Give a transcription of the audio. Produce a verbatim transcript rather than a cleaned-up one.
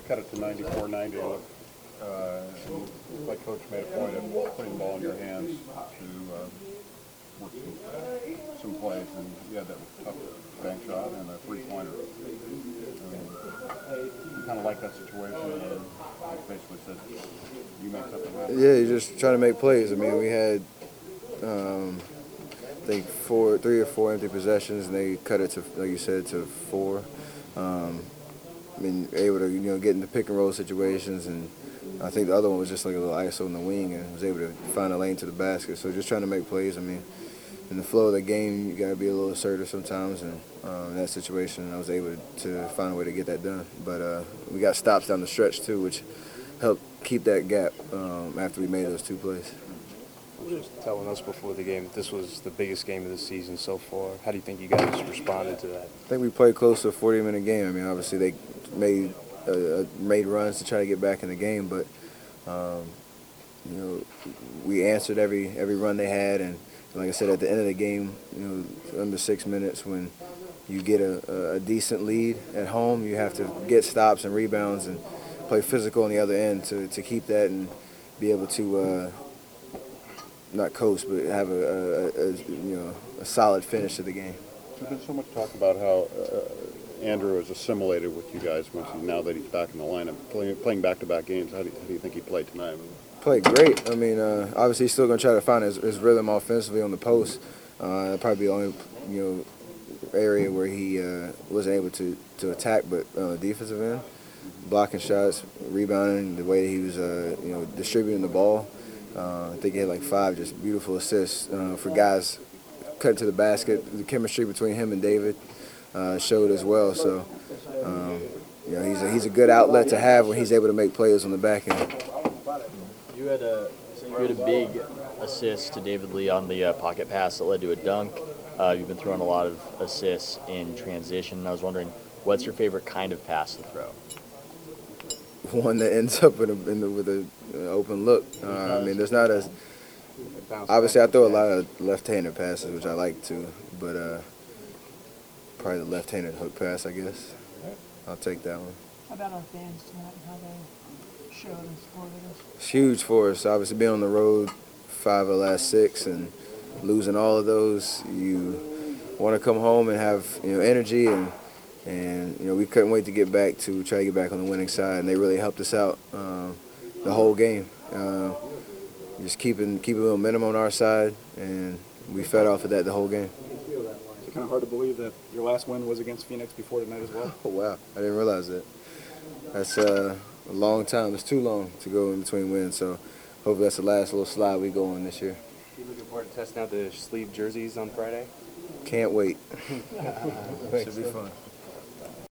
They cut it to ninety-four ninety. Uh, and like Coach made a point of putting the ball in your hands to uh, work some, some plays, and you had that tough bank shot and a three-pointer. Um, kind of like that situation where it basically says you make something happen. Yeah, you're just trying to make plays. I mean, we had um, I think four, three or four empty possessions, and they cut it to, like you said, to four. Um, I mean, able to you know get into pick and roll situations, and I think the other one was just like a little I S O in the wing and was able to find a lane to the basket. So just trying to make plays. I mean, in the flow of the game, you got to be a little assertive sometimes. And um, in that situation, I was able to find a way to get that done. But uh, we got stops down the stretch too, which helped keep that gap um, after we made those two plays. You were just telling us before the game that this was the biggest game of the season so far. How do you think you guys responded to that? I think we played close to a forty-minute game. I mean, obviously they made Uh, made runs to try to get back in the game, but um, you know we answered every every run they had, and like I said, at the end of the game, you know, under six minutes, when you get a, a decent lead at home, you have to get stops and rebounds and play physical on the other end to, to keep that and be able to uh, not coast, but have a, a, a you know a solid finish to the game. There's been so much talk about how. Uh, Andrew has assimilated with you guys once he, now that he's back in the lineup, playing, playing back-to-back games. How do, you, how do you think he played tonight? Played great. I mean, uh, obviously he's still going to try to find his, his rhythm offensively on the post. Uh, probably the only you know area where he uh, wasn't able to, to attack, but uh, defensive end, blocking shots, rebounding, the way that he was uh, you know distributing the ball. Uh, I think he had like five just beautiful assists uh, for guys cutting to the basket. The chemistry between him and David. Uh, showed as well, so um, you know he's a, he's a good outlet to have when he's able to make plays on the back end. You had a you had a big assist to David Lee on the uh, pocket pass that led to a dunk. Uh, you've been throwing a lot of assists in transition, and I was wondering, what's your favorite kind of pass to throw? One that ends up in a, in the, with an open look. Uh, I mean, there's not a obviously I throw a lot of left-handed passes, which I like to, but. Uh, Probably the left-handed hook pass, I guess. I'll take that one. How about our fans tonight and how they showed and supported us? It's huge for us. Obviously, being on the road five of the last six and losing all of those, you want to come home and have you know energy and and you know we couldn't wait to get back to try to get back on the winning side, and they really helped us out um, the whole game. Uh, just keeping keeping momentum on our side, and we fed off of that the whole game. Kind of hard to believe that your last win was against Phoenix before tonight as well. Oh, wow. I didn't realize that. That's uh, a long time. It's too long to go in between wins, so hopefully that's the last little slide we go on this year. You looking forward to testing out the sleeve jerseys on Friday? Can't wait. Should be fun.